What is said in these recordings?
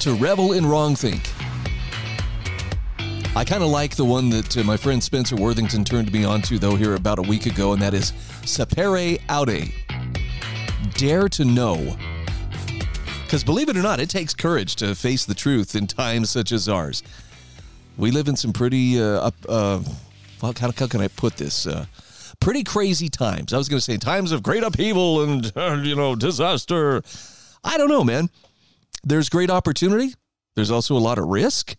to revel in wrongthink. I kind of like the one that my friend Spencer Worthington turned me on to, though, here about a week ago, and that is Sapere Aude. Dare to know. Because believe it or not, it takes courage to face the truth in times such as ours. We live in some pretty, how can I put this? Pretty crazy times. I was going to say times of great upheaval and, disaster. I don't know, man. There's great opportunity. There's also a lot of risk.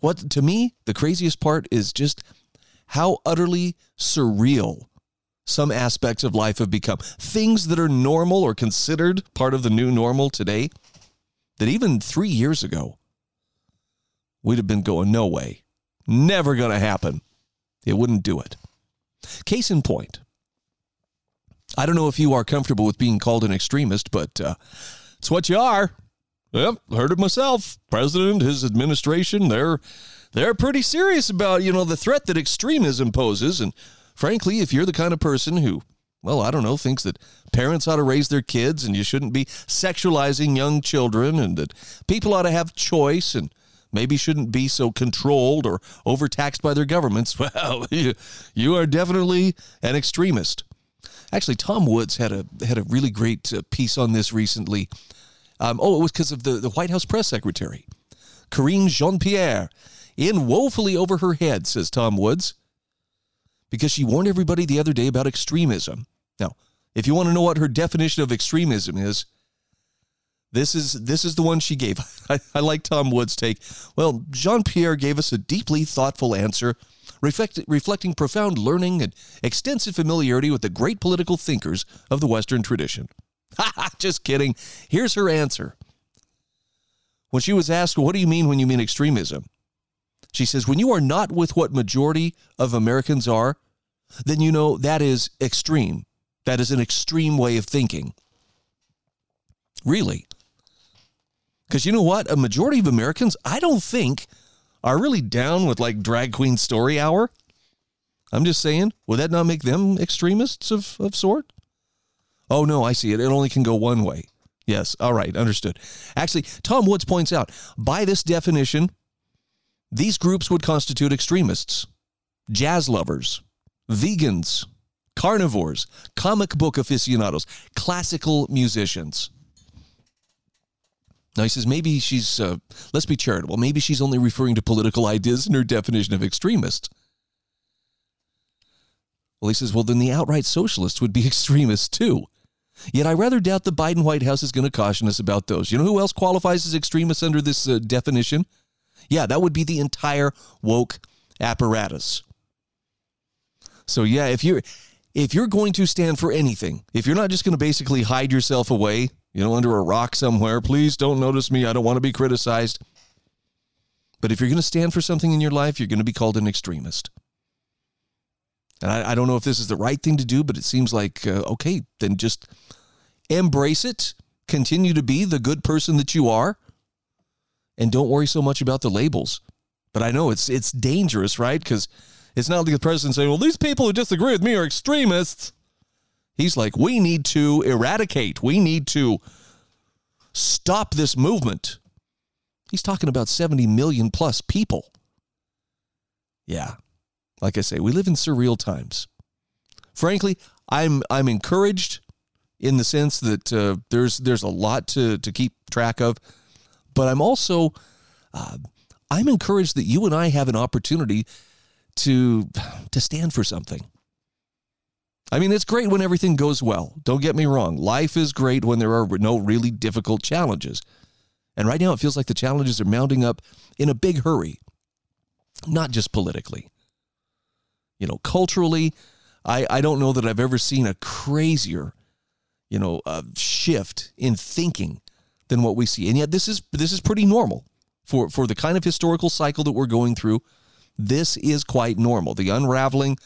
What, to me, the craziest part is just how utterly surreal some aspects of life have become. Things that are normal or considered part of the new normal today, that even 3 years ago, we'd have been going, no way. Never going to happen. It wouldn't do it. Case in point, I don't know if you are comfortable with being called an extremist, but it's what you are. Yep, heard it myself. President, his administration, they're pretty serious about, the threat that extremism poses. And frankly, if you're the kind of person who, thinks that parents ought to raise their kids and you shouldn't be sexualizing young children and that people ought to have choice and maybe shouldn't be so controlled or overtaxed by their governments, well, you are definitely an extremist. Actually, Tom Woods had a really great piece on this recently. It was because of the White House press secretary, Karine Jean-Pierre, in woefully over her head, says Tom Woods, because she warned everybody the other day about extremism. Now, if you want to know what her definition of extremism is, This is the one she gave. I like Tom Woods' take. Well, Jean-Pierre gave us a deeply thoughtful answer, reflecting profound learning and extensive familiarity with the great political thinkers of the Western tradition. Just kidding. Here's her answer. When she was asked, what do you mean when you mean extremism? She says, when you are not with what majority of Americans are, then that is extreme. That is an extreme way of thinking. Really? Because you know what? A majority of Americans, I don't think, are really down with, drag queen story hour. I'm just saying, would that not make them extremists of sort? Oh, no, I see it. It only can go one way. Yes, all right, understood. Actually, Tom Woods points out, by this definition, these groups would constitute extremists, jazz lovers, vegans, carnivores, comic book aficionados, classical musicians. Now, he says, maybe she's, let's be charitable, maybe she's only referring to political ideas in her definition of extremist. Well, he says, then the outright socialists would be extremists too. Yet I rather doubt the Biden White House is going to caution us about those. You know who else qualifies as extremists under this definition? Yeah, that would be the entire woke apparatus. So, yeah, if you're going to stand for anything, if you're not just going to basically hide yourself away, under a rock somewhere, please don't notice me, I don't want to be criticized. But if you're going to stand for something in your life, you're going to be called an extremist. And I don't know if this is the right thing to do, but it seems like, okay, then just embrace it, continue to be the good person that you are, and don't worry so much about the labels. But I know it's dangerous, right? Because it's not like the president saying, these people who disagree with me are extremists. He's like, we need to eradicate. We need to stop this movement. He's talking about 70 million plus people. Yeah. Like I say, we live in surreal times. Frankly, I'm encouraged in the sense that there's a lot to keep track of. But I'm also, I'm encouraged that you and I have an opportunity to stand for something. I mean, it's great when everything goes well. Don't get me wrong. Life is great when there are no really difficult challenges. And right now, it feels like the challenges are mounting up in a big hurry, not just politically. Culturally, I don't know that I've ever seen a crazier, shift in thinking than what we see. And yet this is pretty normal. For the kind of historical cycle that we're going through, this is quite normal. The unraveling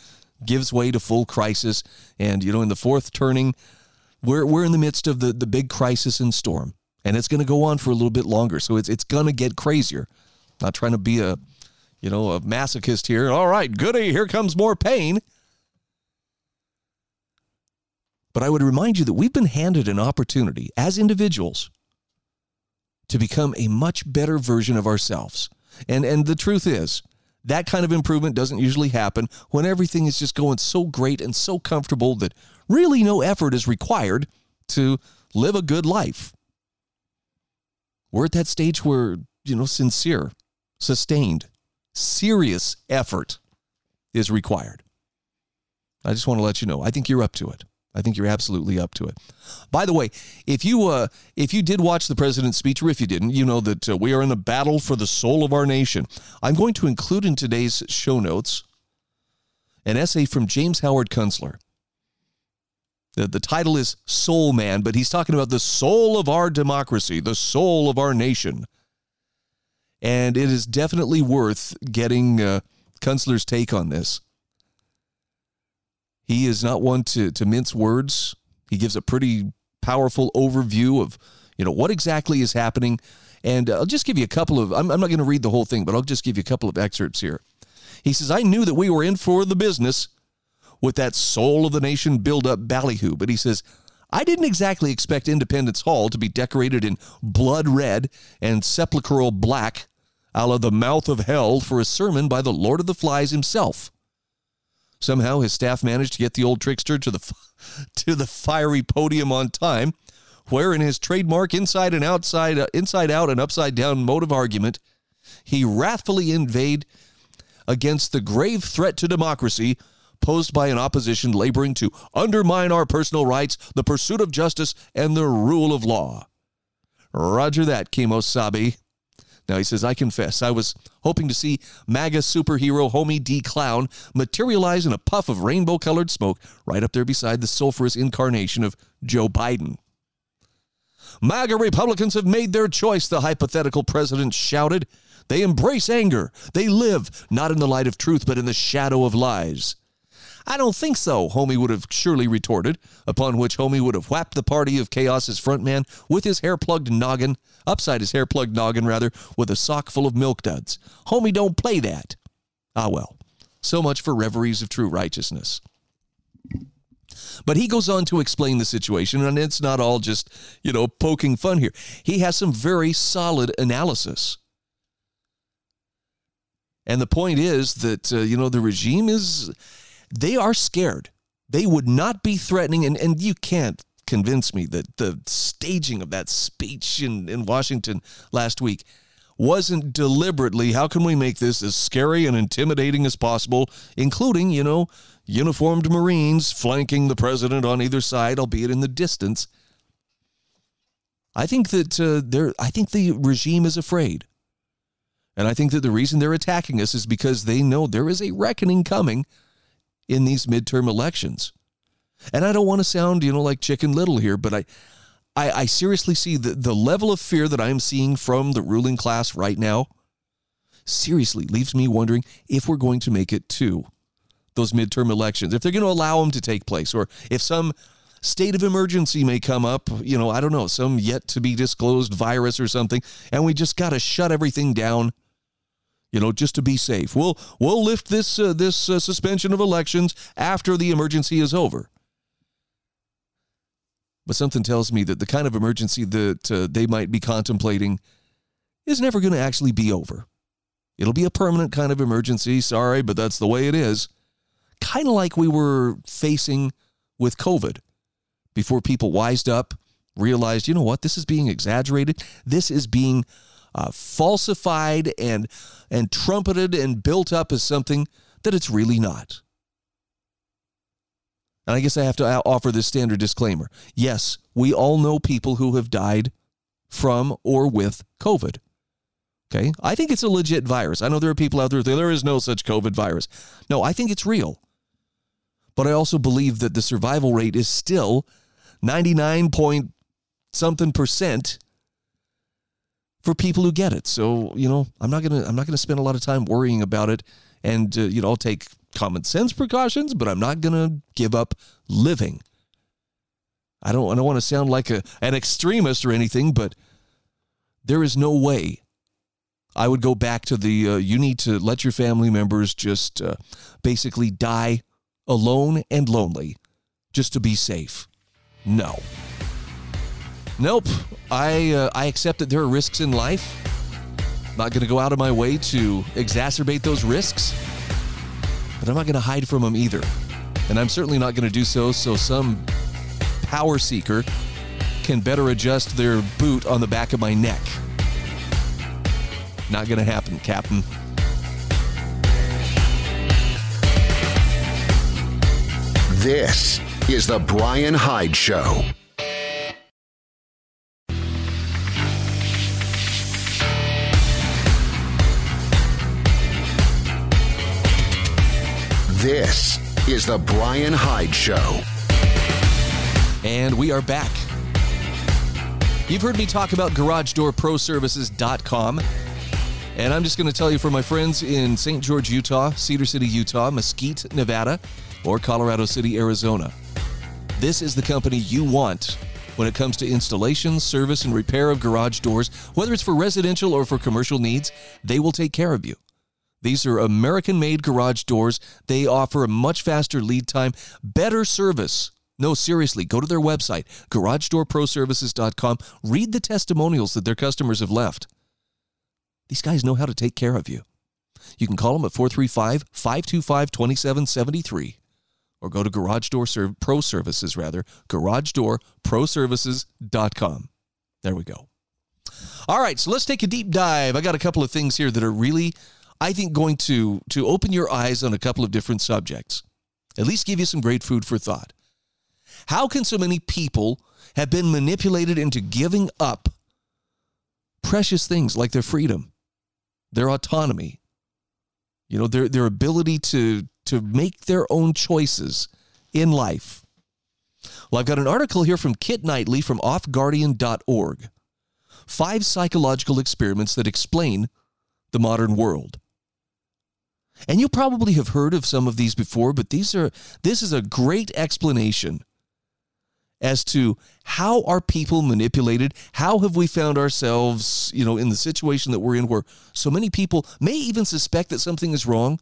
gives way to full crisis. And, you know, in the fourth turning, we're in the midst of the big crisis and storm. And it's going to go on for a little bit longer. So it's going to get crazier. Not trying to be a masochist here. All right, goody, here comes more pain. But I would remind you that we've been handed an opportunity as individuals to become a much better version of ourselves. And the truth is, that kind of improvement doesn't usually happen when everything is just going so great and so comfortable that really no effort is required to live a good life. We're at that stage where, sincere, sustained, serious effort is required. I just want to let you know, I think you're up to it. I think you're absolutely up to it. By the way, if you did watch the president's speech, or if you didn't, you know that we are in a battle for the soul of our nation. I'm going to include in today's show notes an essay from James Howard Kunstler. The title is Soul Man, but he's talking about the soul of our democracy, the soul of our nation. And it is definitely worth getting Kunstler's take on this. He is not one to mince words. He gives a pretty powerful overview of, what exactly is happening. And I'll just give you a couple of, I'm not going to read the whole thing, but I'll just give you a couple of excerpts here. He says, I knew that we were in for the business with that soul of the nation build-up ballyhoo. But he says, I didn't exactly expect Independence Hall to be decorated in blood red and sepulchral black, a la the mouth of hell, for a sermon by the Lord of the Flies himself. Somehow his staff managed to get the old trickster to the fiery podium on time, where in his trademark inside and outside, inside out and upside down mode of argument, he wrathfully inveighed against the grave threat to democracy posed by an opposition laboring to undermine our personal rights, the pursuit of justice, and the rule of law. Roger that, Kemosabe. Now, he says, I confess, I was hoping to see MAGA superhero Homie D. Clown materialize in a puff of rainbow-colored smoke right up there beside the sulfurous incarnation of Joe Biden. MAGA Republicans have made their choice, the hypothetical president shouted. They embrace anger. They live, not in the light of truth, but in the shadow of lies. I don't think so, Homie would have surely retorted, upon which Homie would have whapped the party of chaos's frontman with his hair-plugged noggin, upside his hair-plugged noggin, rather, with a sock full of milk duds. Homie, don't play that. Ah, well, so much for reveries of true righteousness. But he goes on to explain the situation, and it's not all just, poking fun here. He has some very solid analysis. And the point is that, the regime is... They are scared. They would not be threatening, and you can't convince me that the staging of that speech in Washington last week wasn't deliberately, how can we make this as scary and intimidating as possible, including, uniformed Marines flanking the president on either side, albeit in the distance. I think that the regime is afraid. And I think that the reason they're attacking us is because they know there is a reckoning coming in these midterm elections. And I don't want to sound, like Chicken Little here, but I seriously see the level of fear that I'm seeing from the ruling class right now seriously leaves me wondering if we're going to make it to those midterm elections, if they're going to allow them to take place, or if some state of emergency may come up, I don't know, some yet to be disclosed virus or something, and we just got to shut everything down. Just to be safe. We'll lift this suspension of elections after the emergency is over. But something tells me that the kind of emergency that they might be contemplating is never going to actually be over. It'll be a permanent kind of emergency. Sorry, but that's the way it is. Kind of like we were facing with COVID before people wised up, realized, this is being exaggerated. This is being falsified and trumpeted and built up as something that it's really not. And I guess I have to offer this standard disclaimer. Yes, we all know people who have died from or with COVID. Okay? I think it's a legit virus. I know there are people out there who say there is no such COVID virus. No, I think it's real. But I also believe that the survival rate is still 99 point something percent for people who get it. So, you know, I'm not going to spend a lot of time worrying about it. And, you know, I'll take common sense precautions, but I'm not going to give up living. I don't want to sound like an extremist or anything, but there is no way I would go back to the, you need to let your family members just basically die alone and lonely just to be safe. No. Nope. I accept that there are risks in life. Not going to go out of my way to exacerbate those risks, but I'm not going to hide from them either. And I'm certainly not going to do so some power seeker can better adjust their boot on the back of my neck. Not going to happen, Captain. This is The Brian Hyde Show. This is The Brian Hyde Show. And we are back. You've heard me talk about GarageDoorProServices.com. And I'm just going to tell you, for my friends in St. George, Utah, Cedar City, Utah, Mesquite, Nevada, or Colorado City, Arizona, this is the company you want when it comes to installation, service, and repair of garage doors. Whether it's for residential or for commercial needs, they will take care of you. These are American-made garage doors. They offer a much faster lead time, better service. No, seriously, go to their website, GarageDoorProServices.com. Read the testimonials that their customers have left. These guys know how to take care of you. You can call them at 435-525-2773 or go to GarageDoorProServices.com. There we go. All right, so let's take a deep dive. I got a couple of things here that are really, I think, going to open your eyes on a couple of different subjects, at least give you some great food for thought. How can so many people have been manipulated into giving up precious things like their freedom, their autonomy, you know, their ability to make their own choices in life? Well, I've got an article here from Kit Knightley from offguardian.org. 5 psychological experiments that explain the modern world. And you probably have heard of some of these before, but this is a great explanation as to how are people manipulated? How have we found ourselves, you know, in the situation that we're in, where so many people may even suspect that something is wrong.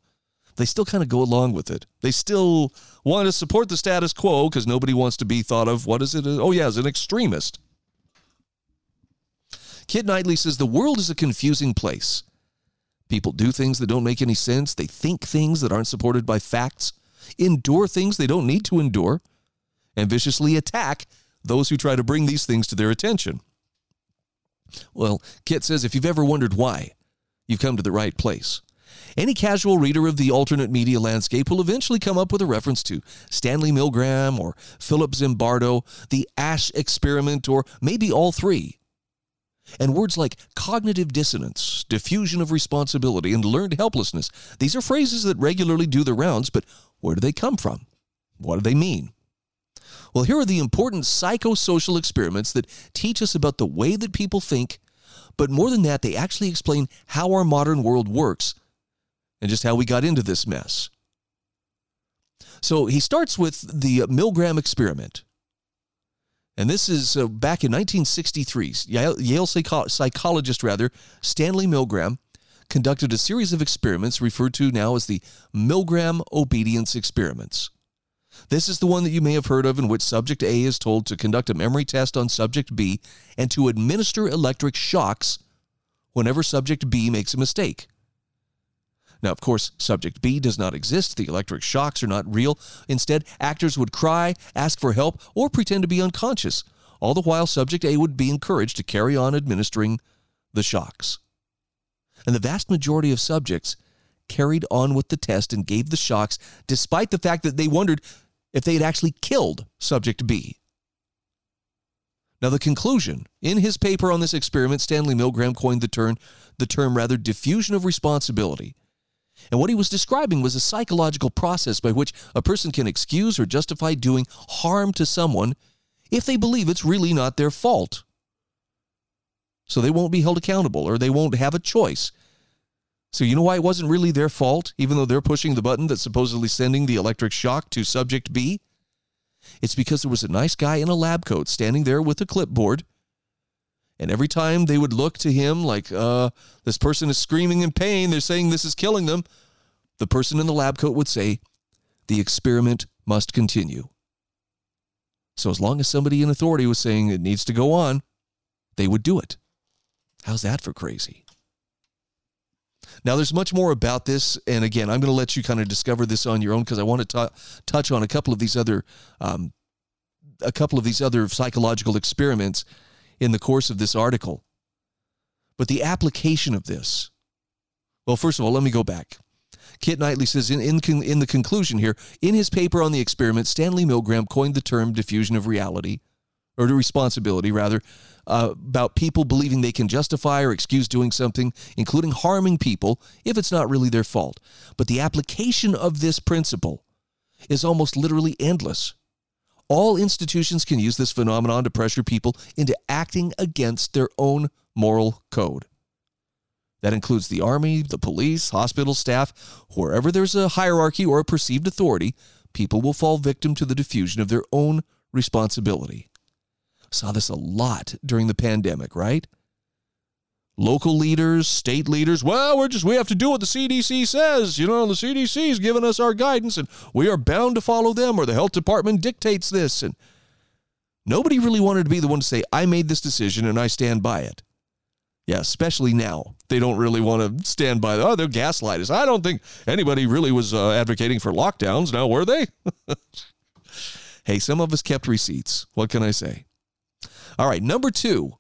They still kind of go along with it. They still want to support the status quo because nobody wants to be thought of, what is it? Oh, yeah, as an extremist. Kit Knightley says the world is a confusing place. People do things that don't make any sense. They think things that aren't supported by facts, endure things they don't need to endure, and viciously attack those who try to bring these things to their attention. Well, Kit says, if you've ever wondered why, you've come to the right place. Any casual reader of the alternate media landscape will eventually come up with a reference to Stanley Milgram or Philip Zimbardo, the Ash experiment, or maybe all three. And words like cognitive dissonance, diffusion of responsibility, and learned helplessness, these are phrases that regularly do the rounds, but where do they come from? What do they mean? Well, here are the important psychosocial experiments that teach us about the way that people think, but more than that, they actually explain how our modern world works and just how we got into this mess. So he starts with the Milgram experiment. And this is back in 1963. Yale psychologist Stanley Milgram conducted a series of experiments referred to now as the Milgram obedience experiments. This is the one that you may have heard of, in which subject A is told to conduct a memory test on subject B and to administer electric shocks whenever subject B makes a mistake. Now, of course, subject B does not exist. The electric shocks are not real. Instead, actors would cry, ask for help, or pretend to be unconscious. All the while, subject A would be encouraged to carry on administering the shocks. And the vast majority of subjects carried on with the test and gave the shocks, despite the fact that they wondered if they had actually killed subject B. Now, the conclusion. In his paper on this experiment, Stanley Milgram coined the term diffusion of responsibility. And what he was describing was a psychological process by which a person can excuse or justify doing harm to someone if they believe it's really not their fault. So they won't be held accountable, or they won't have a choice. So you know why it wasn't really their fault, even though they're pushing the button that's supposedly sending the electric shock to subject B? It's because there was a nice guy in a lab coat standing there with a clipboard, and every time they would look to him like, this person is screaming in pain, they're saying this is killing them, the person in the lab coat would say, the experiment must continue. So as long as somebody in authority was saying it needs to go on, they would do it. How's that for crazy? Now, there's much more about this, and again, I'm going to let you kind of discover this on your own, because I want to touch on a couple of these other psychological experiments in the course of this article. But the application of this, well, first of all, let me go back. Kit Knightley says in the conclusion here, in his paper on the experiment, Stanley Milgram coined the term diffusion of reality, or responsibility, rather, about people believing they can justify or excuse doing something, including harming people, if it's not really their fault. But the application of this principle is almost literally endless. All institutions can use this phenomenon to pressure people into acting against their own moral code. That includes the army, the police, hospital staff. Wherever there's a hierarchy or a perceived authority, people will fall victim to the diffusion of their own responsibility. Saw this a lot during the pandemic, right? Local leaders, state leaders, well, we have to do what the CDC says. You know, the CDC's given us our guidance, and we are bound to follow them, or the health department dictates this. And nobody really wanted to be the one to say, I made this decision and I stand by it. Yeah, especially now. They don't really want to stand by. Oh, they're gaslighters. I don't think anybody really was advocating for lockdowns now, were they? Hey, some of us kept receipts. What can I say? All right, number two,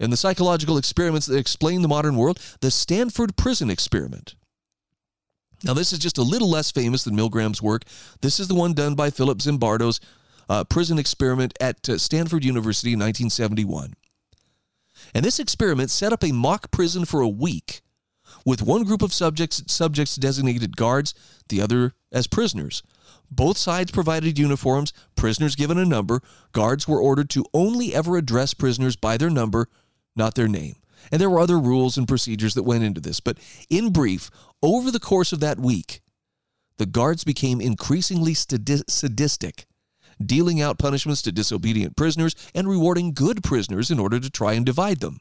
in the psychological experiments that explain the modern world, the Stanford Prison Experiment. Now, this is just a little less famous than Milgram's work. This is the one done by Philip Zimbardo's prison experiment at Stanford University in 1971. And this experiment set up a mock prison for a week with one group of subjects designated guards, the other as prisoners. Both sides provided uniforms, prisoners given a number. Guards were ordered to only ever address prisoners by their number, not their name. And there were other rules and procedures that went into this. But in brief, over the course of that week, the guards became increasingly sadistic, dealing out punishments to disobedient prisoners and rewarding good prisoners in order to try and divide them.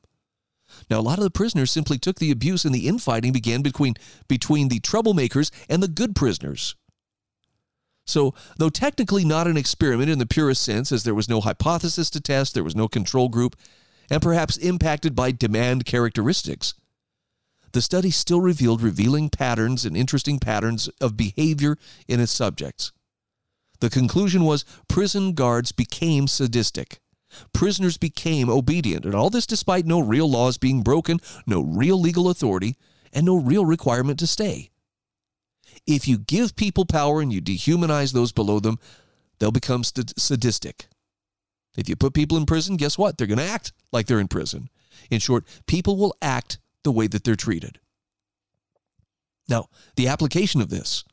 Now, a lot of the prisoners simply took the abuse, and the infighting began between the troublemakers and the good prisoners. So, though technically not an experiment in the purest sense, as there was no hypothesis to test, there was no control group, and perhaps impacted by demand characteristics, the study still revealed revealing patterns and interesting patterns of behavior in its subjects. The conclusion was prison guards became sadistic. Prisoners became obedient, and all this despite no real laws being broken, no real legal authority, and no real requirement to stay. If you give people power and you dehumanize those below them, they'll become sadistic. If you put people in prison, guess what? They're going to act like they're in prison. In short, people will act the way that they're treated. Now, the application of this,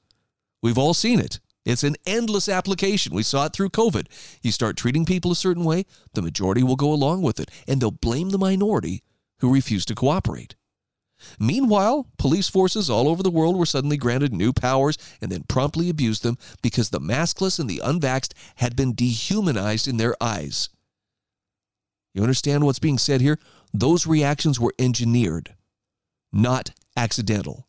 we've all seen it. It's an endless application. We saw it through COVID. You start treating people a certain way, the majority will go along with it, and they'll blame the minority who refuse to cooperate. Meanwhile, police forces all over the world were suddenly granted new powers and then promptly abused them because the maskless and the unvaxxed had been dehumanized in their eyes. You understand what's being said here? Those reactions were engineered, not accidental.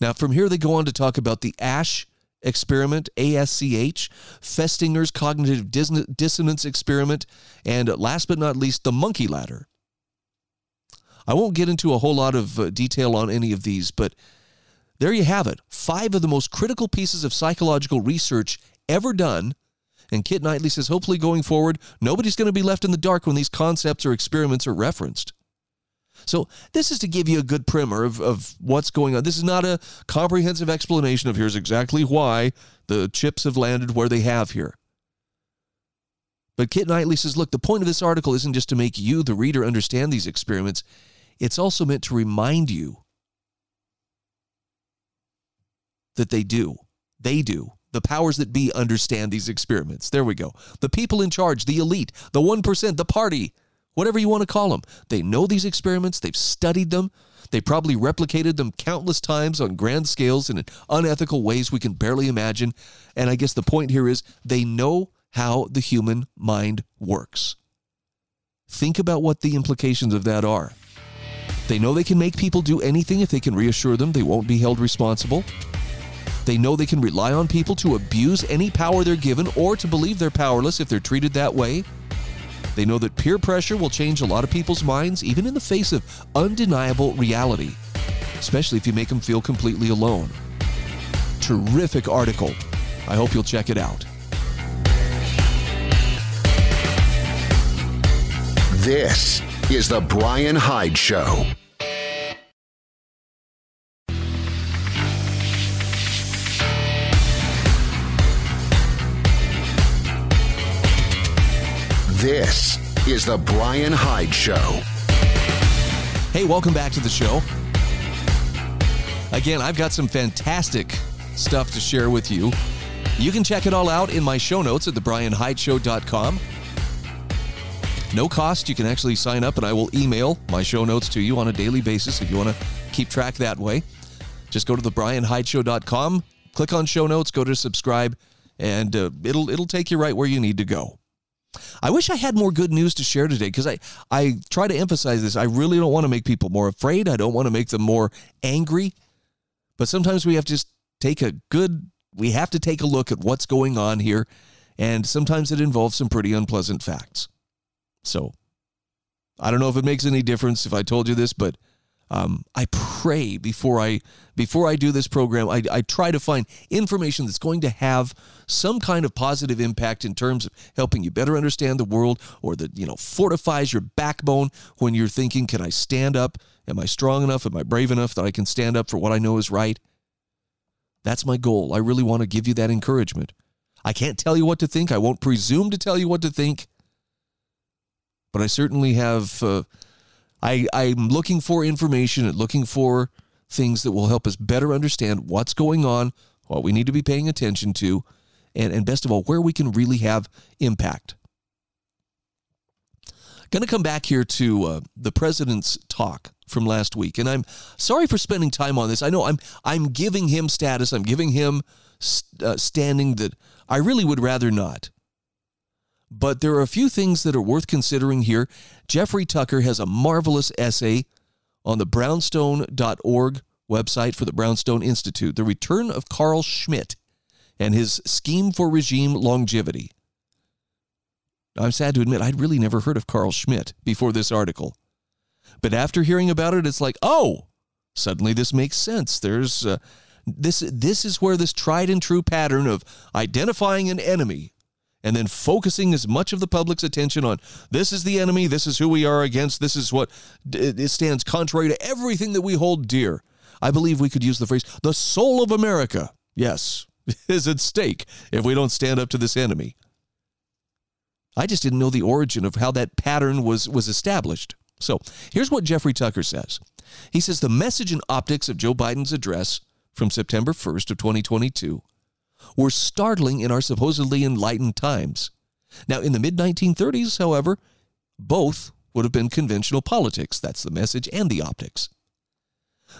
Now, from here they go on to talk about the ASH experiment, ASCH, Festinger's cognitive dissonance experiment, and last but not least, the monkey ladder. I won't get into a whole lot of detail on any of these, but there you have it. 5 of the most critical pieces of psychological research ever done. And Kit Knightley says, hopefully going forward, nobody's going to be left in the dark when these concepts or experiments are referenced. So this is to give you a good primer of what's going on. This is not a comprehensive explanation of here's exactly why the chips have landed where they have here. But Kit Knightley says, look, the point of this article isn't just to make you, the reader, understand these experiments. It's also meant to remind you that they do. They do. The powers that be understand these experiments. There we go. The people in charge, the elite, the 1%, the party, whatever you want to call them. They know these experiments. They've studied them. They probably replicated them countless times on grand scales and in unethical ways we can barely imagine. And I guess the point here is they know how the human mind works. Think about what the implications of that are. They know they can make people do anything if they can reassure them they won't be held responsible. They know they can rely on people to abuse any power they're given or to believe they're powerless if they're treated that way. They know that peer pressure will change a lot of people's minds, even in the face of undeniable reality, especially if you make them feel completely alone. Terrific article. I hope you'll check it out. This is The Brian Hyde Show. This is The Brian Hyde Show. Hey, welcome back to the show. Again, I've got some fantastic stuff to share with you. You can check it all out in my show notes at thebrianhydeshow.com. No cost. You can actually sign up and I will email my show notes to you on a daily basis if you want to keep track that way. Just go to thebrianhydeshow.com, click on show notes, go to subscribe, and it'll take you right where you need to go. I wish I had more good news to share today because I try to emphasize this. I really don't want to make people more afraid. I don't want to make them more angry. But sometimes we have to just take a look at what's going on here. And sometimes it involves some pretty unpleasant facts. So I don't know if it makes any difference if I told you this, but I pray before I do this program, I try to find information that's going to have some kind of positive impact in terms of helping you better understand the world, or that, you know, fortifies your backbone when you're thinking, can I stand up? Am I strong enough? Am I brave enough that I can stand up for what I know is right? That's my goal. I really want to give you that encouragement. I can't tell you what to think. I won't presume to tell you what to think, but I certainly have... I'm looking for information and looking for things that will help us better understand what's going on, what we need to be paying attention to, and best of all, where we can really have impact. Going to come back here to the president's talk from last week, and I'm sorry for spending time on this. I know I'm giving him status. I'm giving him standing that I really would rather not. But there are a few things that are worth considering here. Jeffrey Tucker has a marvelous essay on the Brownstone.org website for the Brownstone Institute, The Return of Carl Schmitt and His Scheme for Regime Longevity. I'm sad to admit I'd really never heard of Carl Schmitt before this article. But after hearing about it, it's like, oh, suddenly this makes sense. There's this is where this tried and true pattern of identifying an enemy and then focusing as much of the public's attention on this is the enemy, this is who we are against, this is what it stands contrary to everything that we hold dear. I believe we could use the phrase, the soul of America, yes, is at stake if we don't stand up to this enemy. I just didn't know the origin of how that pattern was established. So here's what Jeffrey Tucker says. He says, the message and optics of Joe Biden's address from September 1st of 2022 were startling in our supposedly enlightened times. Now, in the mid-1930s, however, both would have been conventional politics. That's the message and the optics.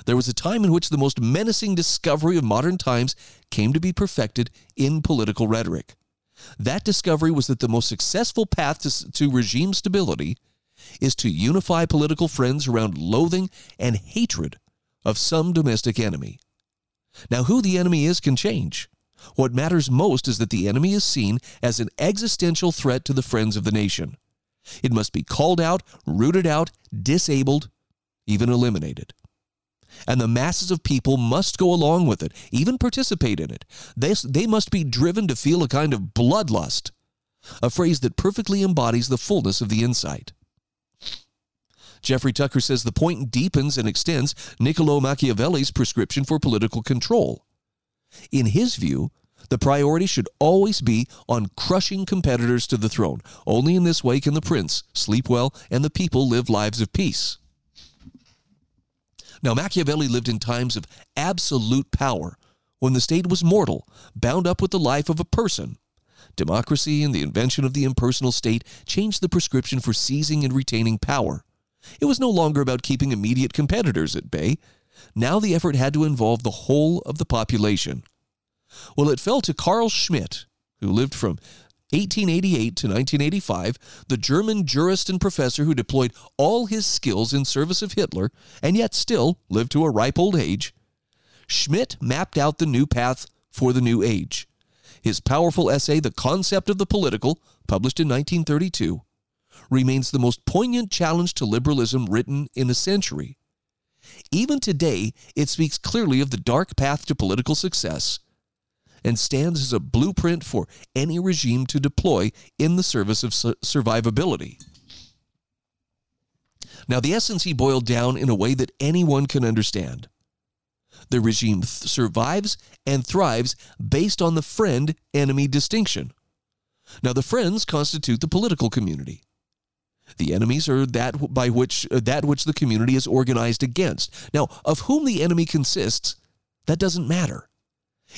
There was a time in which the most menacing discovery of modern times came to be perfected in political rhetoric. That discovery was that the most successful path to regime stability is to unify political friends around loathing and hatred of some domestic enemy. Now, who the enemy is can change. What matters most is that the enemy is seen as an existential threat to the friends of the nation. It must be called out, rooted out, disabled, even eliminated. And the masses of people must go along with it, even participate in it. They must be driven to feel a kind of bloodlust, a phrase that perfectly embodies the fullness of the insight. Jeffrey Tucker says the point deepens and extends Niccolò Machiavelli's prescription for political control. In his view, the priority should always be on crushing competitors to the throne. Only in this way can the prince sleep well and the people live lives of peace. Now, Machiavelli lived in times of absolute power, when the state was mortal, bound up with the life of a person, Democracy and the invention of the impersonal state changed the prescription for seizing and retaining power. It was no longer about keeping immediate competitors at bay. Now the effort had to involve the whole of the population. Well, it fell to Carl Schmitt, who lived from 1888 to 1985, the German jurist and professor who deployed all his skills in service of Hitler and yet still lived to a ripe old age. Schmitt mapped out the new path for the new age. His powerful essay, The Concept of the Political, published in 1932, remains the most poignant challenge to liberalism written in a century. Even today, it speaks clearly of the dark path to political success and stands as a blueprint for any regime to deploy in the service of survivability. Now, the essence he boiled down in a way that anyone can understand. The regime survives and thrives based on the friend-enemy distinction. Now, the friends constitute the political community. The enemies are that which the community is organized against. Now, of whom the enemy consists, that doesn't matter.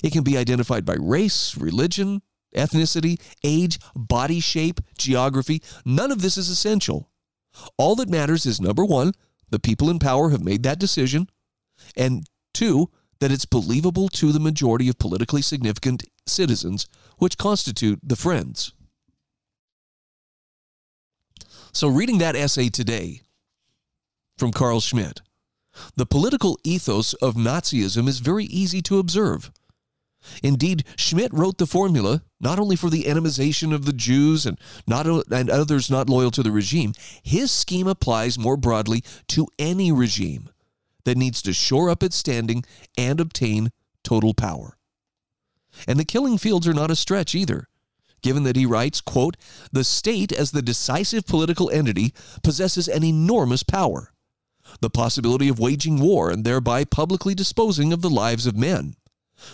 It can be identified by race, religion, ethnicity, age, body shape, geography. None of this is essential. All that matters is, number one, the people in power have made that decision, and two, that it's believable to the majority of politically significant citizens, which constitute the friends. So reading that essay today from Carl Schmitt, the political ethos of Nazism is very easy to observe. Indeed, Schmitt wrote the formula not only for the atomization of the Jews and others not loyal to the regime. His scheme applies more broadly to any regime that needs to shore up its standing and obtain total power. And the killing fields are not a stretch either, given that he writes, quote, "The state as the decisive political entity possesses an enormous power, the possibility of waging war and thereby publicly disposing of the lives of men.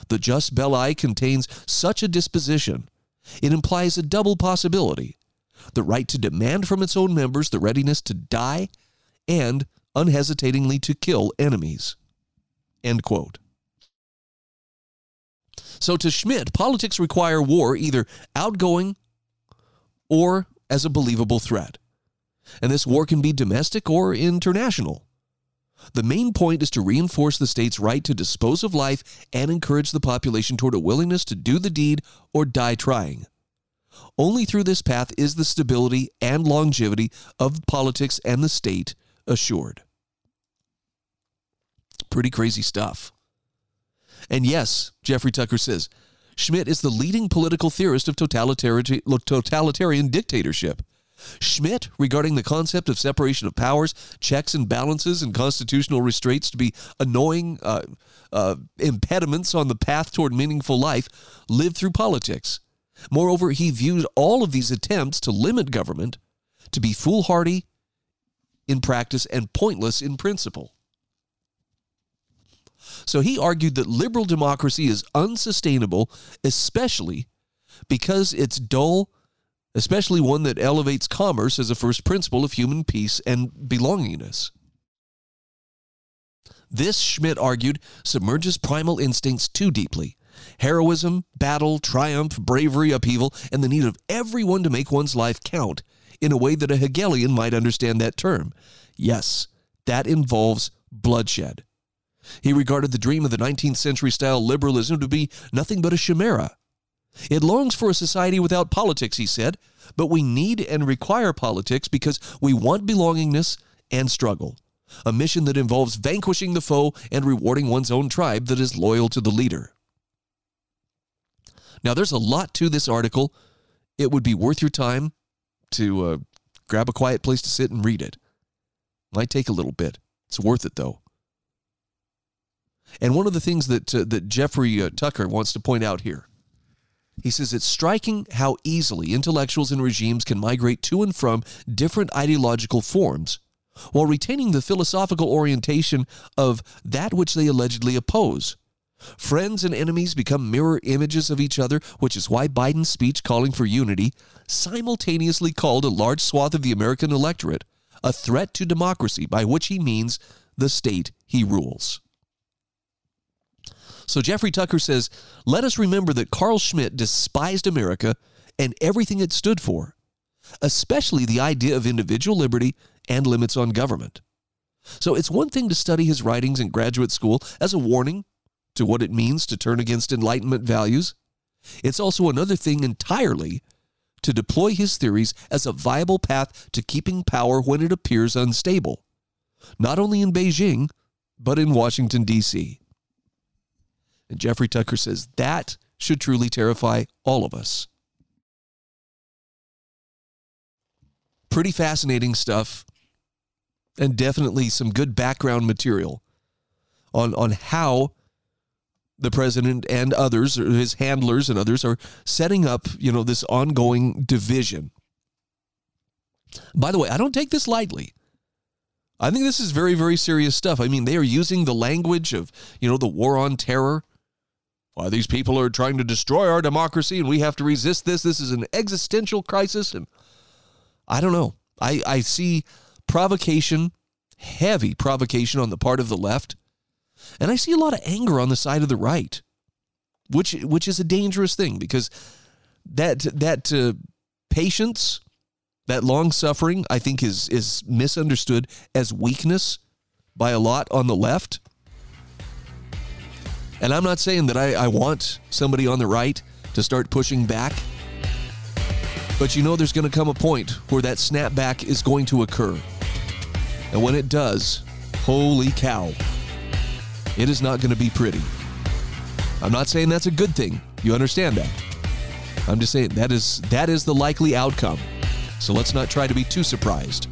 The jus belli contains such a disposition. It implies a double possibility, the right to demand from its own members the readiness to die and unhesitatingly to kill enemies." End quote. So to Schmitt, politics require war either outgoing or as a believable threat. And this war can be domestic or international. The main point is to reinforce the state's right to dispose of life and encourage the population toward a willingness to do the deed or die trying. Only through this path is the stability and longevity of politics and the state assured. Pretty crazy stuff. And yes, Jeffrey Tucker says, Schmitt is the leading political theorist of totalitarian dictatorship. Schmitt, regarding the concept of separation of powers, checks and balances, and constitutional restraints to be annoying impediments on the path toward meaningful life, lived through politics. Moreover, he viewed all of these attempts to limit government to be foolhardy in practice and pointless in principle. So he argued that liberal democracy is unsustainable, especially because it's dull, especially one that elevates commerce as a first principle of human peace and belongingness. This, Schmitt argued, submerges primal instincts too deeply. Heroism, battle, triumph, bravery, upheaval, and the need of everyone to make one's life count in a way that a Hegelian might understand that term. Yes, that involves bloodshed. He regarded the dream of the 19th century-style liberalism to be nothing but a chimera. It longs for a society without politics, he said, but we need and require politics because we want belongingness and struggle, a mission that involves vanquishing the foe and rewarding one's own tribe that is loyal to the leader. Now, there's a lot to this article. It would be worth your time to grab a quiet place to sit and read it. Might take a little bit. It's worth it, though. And one of the things that Jeffrey Tucker wants to point out here, he says it's striking how easily intellectuals and regimes can migrate to and from different ideological forms while retaining the philosophical orientation of that which they allegedly oppose. Friends and enemies become mirror images of each other, which is why Biden's speech calling for unity simultaneously called a large swath of the American electorate a threat to democracy, by which he means the state he rules. So Jeffrey Tucker says, let us remember that Carl Schmitt despised America and everything it stood for, especially the idea of individual liberty and limits on government. So it's one thing to study his writings in graduate school as a warning to what it means to turn against Enlightenment values. It's also another thing entirely to deploy his theories as a viable path to keeping power when it appears unstable, not only in Beijing, but in Washington, D.C. And Jeffrey Tucker says that should truly terrify all of us. Pretty fascinating stuff, and definitely some good background material on how the president and others, or his handlers and others, are setting up, you know, this ongoing division. By the way, I don't take this lightly. I think this is very, very serious stuff. I mean, they are using the language of, you know, the war on terror. Why, these people are trying to destroy our democracy and we have to resist this. This is an existential crisis. And I don't know. I see provocation, heavy provocation on the part of the left. And I see a lot of anger on the side of the right, which is a dangerous thing, because that patience, that long-suffering, I think is misunderstood as weakness by a lot on the left. And I'm not saying that I want somebody on the right to start pushing back, but you know there's going to come a point where that snapback is going to occur. And when it does, holy cow, it is not going to be pretty. I'm not saying that's a good thing. You understand that. I'm just saying that is the likely outcome. So let's not try to be too surprised.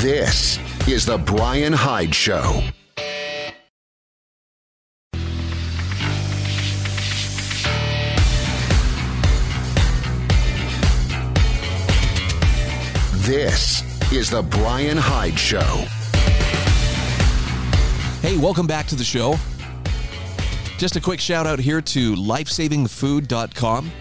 This is The Brian Hyde Show. This is The Brian Hyde Show. Hey, welcome back to the show. Just a quick shout out here to lifesavingfood.com,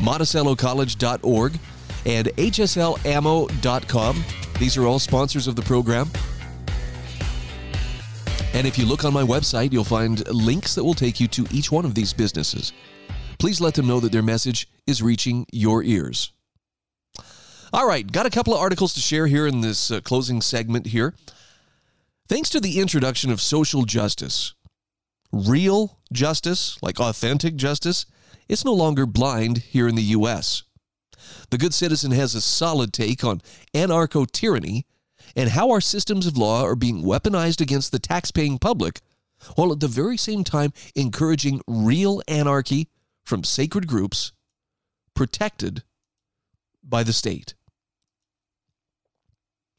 monticellocollege.org, and hslammo.com. These are all sponsors of the program. And if you look on my website, you'll find links that will take you to each one of these businesses. Please let them know that their message is reaching your ears. All right, got a couple of articles to share here in this closing segment here. Thanks to the introduction of social justice, real justice, like authentic justice, it's no longer blind here in the U.S. The Good Citizen has a solid take on anarcho-tyranny and how our systems of law are being weaponized against the tax-paying public, while at the very same time encouraging real anarchy from sacred groups protected by the state.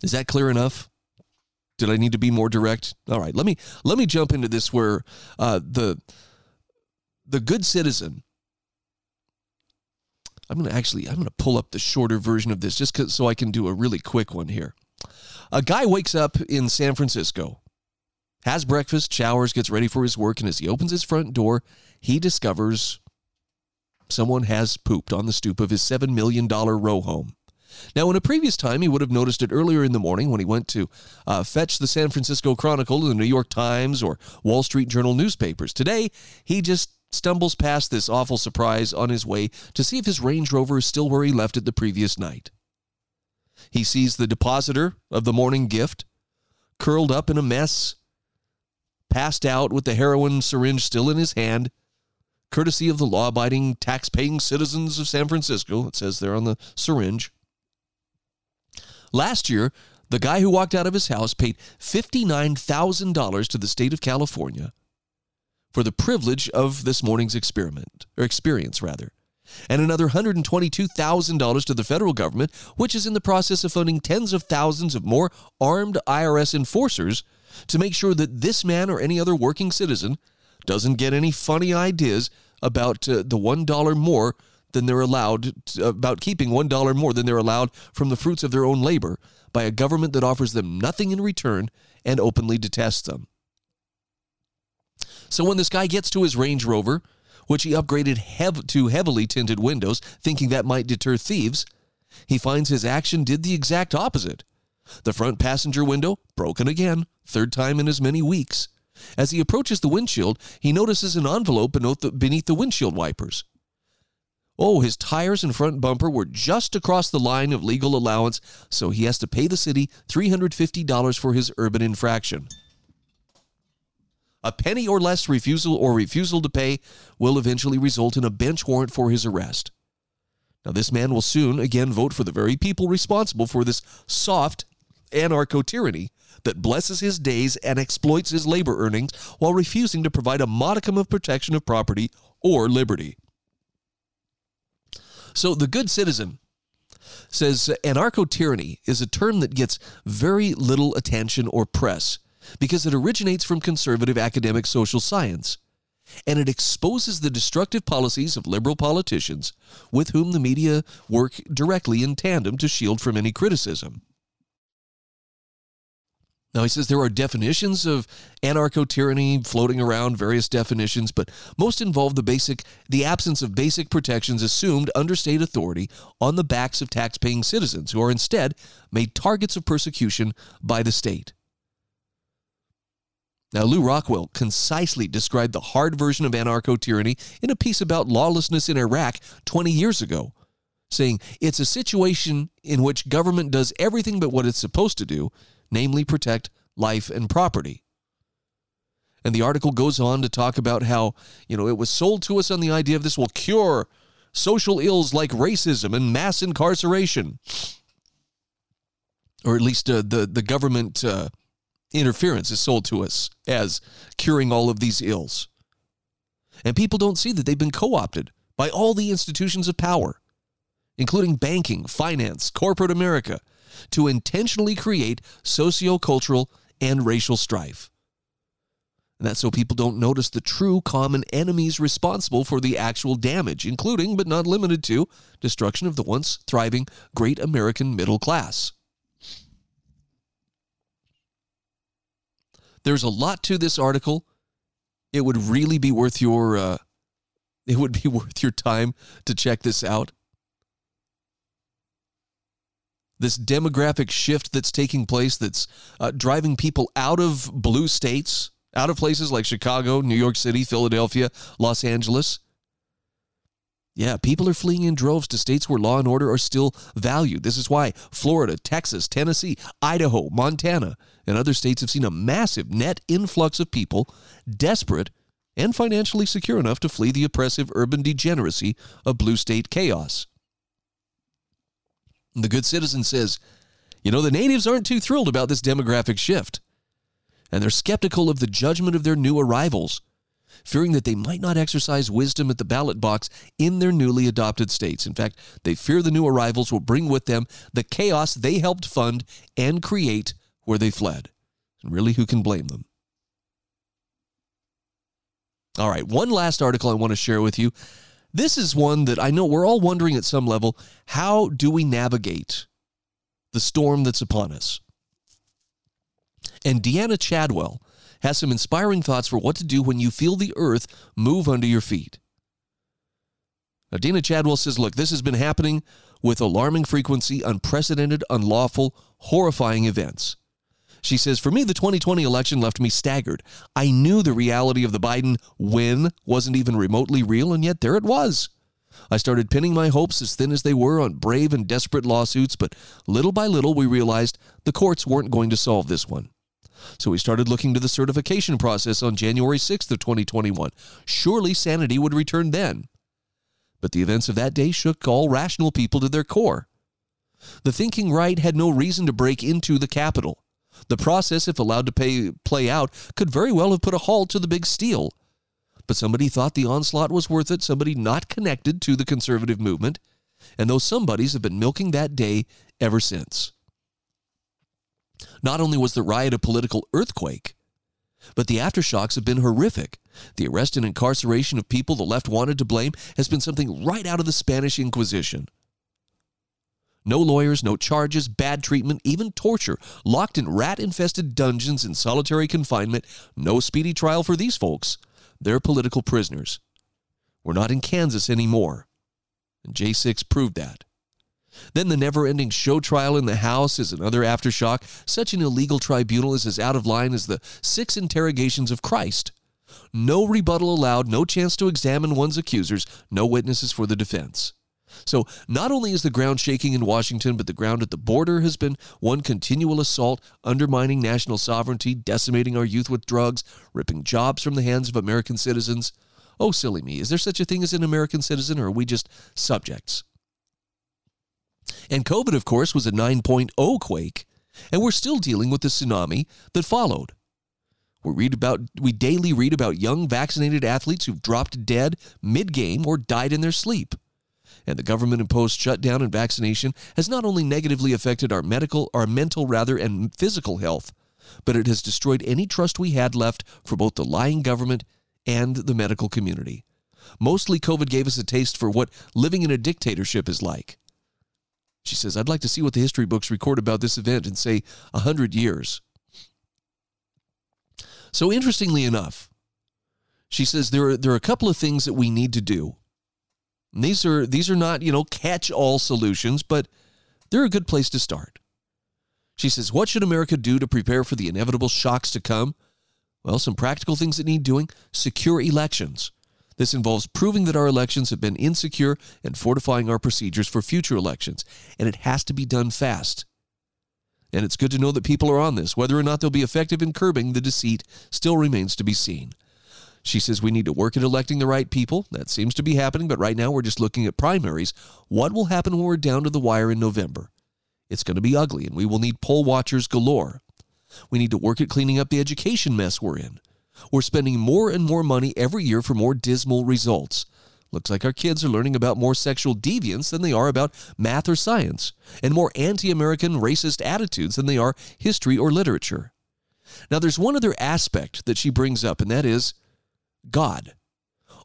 Is that clear enough? Did I need to be more direct? All right, let me jump into this where the Good Citizen. I'm gonna pull up the shorter version of this just so I can do a really quick one here. A guy wakes up in San Francisco, has breakfast, showers, gets ready for his work, and as he opens his front door, he discovers someone has pooped on the stoop of his $7 million row home. Now, in a previous time, he would have noticed it earlier in the morning when he went to fetch the San Francisco Chronicle, the New York Times, or Wall Street Journal newspapers. Today, he just stumbles past this awful surprise on his way to see if his Range Rover is still where he left it the previous night. He sees the depositor of the morning gift, curled up in a mess, passed out with the heroin syringe still in his hand, courtesy of the law-abiding, tax-paying citizens of San Francisco, it says there on the syringe. Last year, the guy who walked out of his house paid $59,000 to the state of California for the privilege of this morning's experience, and another $122,000 to the federal government, which is in the process of funding tens of thousands of more armed IRS enforcers to make sure that this man or any other working citizen doesn't get any funny ideas about the $1 more than they're allowed, about keeping $1 more than they're allowed from the fruits of their own labor by a government that offers them nothing in return and openly detests them. So when this guy gets to his Range Rover, which he upgraded to heavily tinted windows, thinking that might deter thieves, he finds his action did the exact opposite. The front passenger window, broken again, third time in as many weeks. As he approaches the windshield, he notices an envelope beneath the windshield wipers. Oh, his tires and front bumper were just across the line of legal allowance, so he has to pay the city $350 for his urban infraction. A penny or less refusal to pay will eventually result in a bench warrant for his arrest. Now, this man will soon again vote for the very people responsible for this soft anarcho-tyranny that blesses his days and exploits his labor earnings while refusing to provide a modicum of protection of property or liberty. So the good citizen says anarcho-tyranny is a term that gets very little attention or press because it originates from conservative academic social science, and it exposes the destructive policies of liberal politicians with whom the media work directly in tandem to shield from any criticism. Now, he says there are definitions of anarcho-tyranny floating around, various definitions, but most involve the absence of basic protections assumed under state authority on the backs of tax-paying citizens who are instead made targets of persecution by the state. Now, Lew Rockwell concisely described the hard version of anarcho-tyranny in a piece about lawlessness in Iraq 20 years ago, saying it's a situation in which government does everything but what it's supposed to do, namely protect life and property. And the article goes on to talk about how, it was sold to us on the idea of this will cure social ills like racism and mass incarceration, or at least the government... interference is sold to us as curing all of these ills. And people don't see that they've been co-opted by all the institutions of power, including banking, finance, corporate America, to intentionally create socio-cultural and racial strife. And that's so people don't notice the true common enemies responsible for the actual damage, including, but not limited to, destruction of the once thriving great American middle class. There's a lot to this article. It would really be worth your time to check this out. This demographic shift that's taking place that's driving people out of blue states, out of places like Chicago, New York City, Philadelphia, Los Angeles. Yeah, people are fleeing in droves to states where law and order are still valued. This is why Florida, Texas, Tennessee, Idaho, Montana, and other states have seen a massive net influx of people desperate and financially secure enough to flee the oppressive urban degeneracy of blue state chaos. The good citizen says, the natives aren't too thrilled about this demographic shift, and they're skeptical of the judgment of their new arrivals, fearing that they might not exercise wisdom at the ballot box in their newly adopted states. In fact, they fear the new arrivals will bring with them the chaos they helped fund and create where they fled. And really, who can blame them? All right, one last article I want to share with you. This is one that I know we're all wondering at some level, how do we navigate the storm that's upon us? And Deanna Chadwell has some inspiring thoughts for what to do when you feel the earth move under your feet. Now, Deanna Chadwell says, look, this has been happening with alarming frequency, unprecedented, unlawful, horrifying events. She says, for me, the 2020 election left me staggered. I knew the reality of the Biden win wasn't even remotely real, and yet there it was. I started pinning my hopes as thin as they were on brave and desperate lawsuits, but little by little we realized the courts weren't going to solve this one. So we started looking to the certification process on January 6th of 2021. Surely sanity would return then. But the events of that day shook all rational people to their core. The thinking right had no reason to break into the Capitol. The process, if allowed to play out, could very well have put a halt to the big steal. But somebody thought the onslaught was worth it, somebody not connected to the conservative movement. And those somebodies have been milking that day ever since. Not only was the riot a political earthquake, but the aftershocks have been horrific. The arrest and incarceration of people the left wanted to blame has been something right out of the Spanish Inquisition. No lawyers, no charges, bad treatment, even torture, locked in rat-infested dungeons in solitary confinement, no speedy trial for these folks. They're political prisoners. We're not in Kansas anymore. And J6 proved that. Then the never-ending show trial in the House is another aftershock. Such an illegal tribunal is as out of line as the 6 interrogations of Christ. No rebuttal allowed, no chance to examine one's accusers, no witnesses for the defense. So not only is the ground shaking in Washington, but the ground at the border has been one continual assault, undermining national sovereignty, decimating our youth with drugs, ripping jobs from the hands of American citizens. Oh, silly me, is there such a thing as an American citizen, or are we just subjects? And COVID, of course, was a 9.0 quake, and we're still dealing with the tsunami that followed. We daily read about young vaccinated athletes who've dropped dead mid-game or died in their sleep. And the government-imposed shutdown and vaccination has not only negatively affected our mental and physical health, but it has destroyed any trust we had left for both the lying government and the medical community. Mostly, COVID gave us a taste for what living in a dictatorship is like. She says, I'd like to see what the history books record about this event in, say, 100 years. So interestingly enough, she says there are a couple of things that we need to do. And these are not, catch-all solutions, but they're a good place to start. She says, what should America do to prepare for the inevitable shocks to come? Well, some practical things that need doing. Secure elections. This involves proving that our elections have been insecure and fortifying our procedures for future elections. And it has to be done fast. And it's good to know that people are on this. Whether or not they'll be effective in curbing the deceit still remains to be seen. She says we need to work at electing the right people. That seems to be happening, but right now we're just looking at primaries. What will happen when we're down to the wire in November? It's going to be ugly, and we will need poll watchers galore. We need to work at cleaning up the education mess we're in. We're spending more and more money every year for more dismal results. Looks like our kids are learning about more sexual deviance than they are about math or science, and more anti-American racist attitudes than they are history or literature. Now, there's one other aspect that she brings up, and that is God.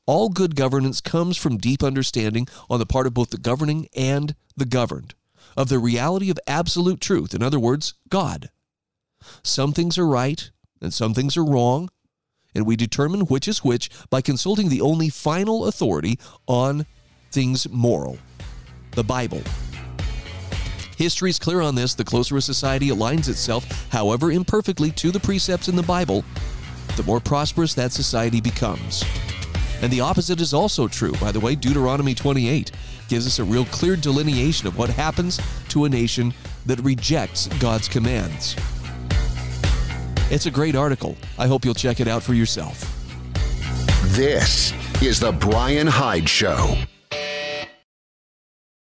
All good governance comes from deep understanding on the part of both the governing and the governed of the reality of absolute truth. In other words, God. Some things are right and some things are wrong, and we determine which is which by consulting the only final authority on things moral, the Bible. History is clear on this. The closer a society aligns itself, however imperfectly, to the precepts in the Bible, the more prosperous that society becomes. And the opposite is also true. By the way, Deuteronomy 28 gives us a real clear delineation of what happens to a nation that rejects God's commands. It's a great article. I hope you'll check it out for yourself. This is The Brian Hyde Show.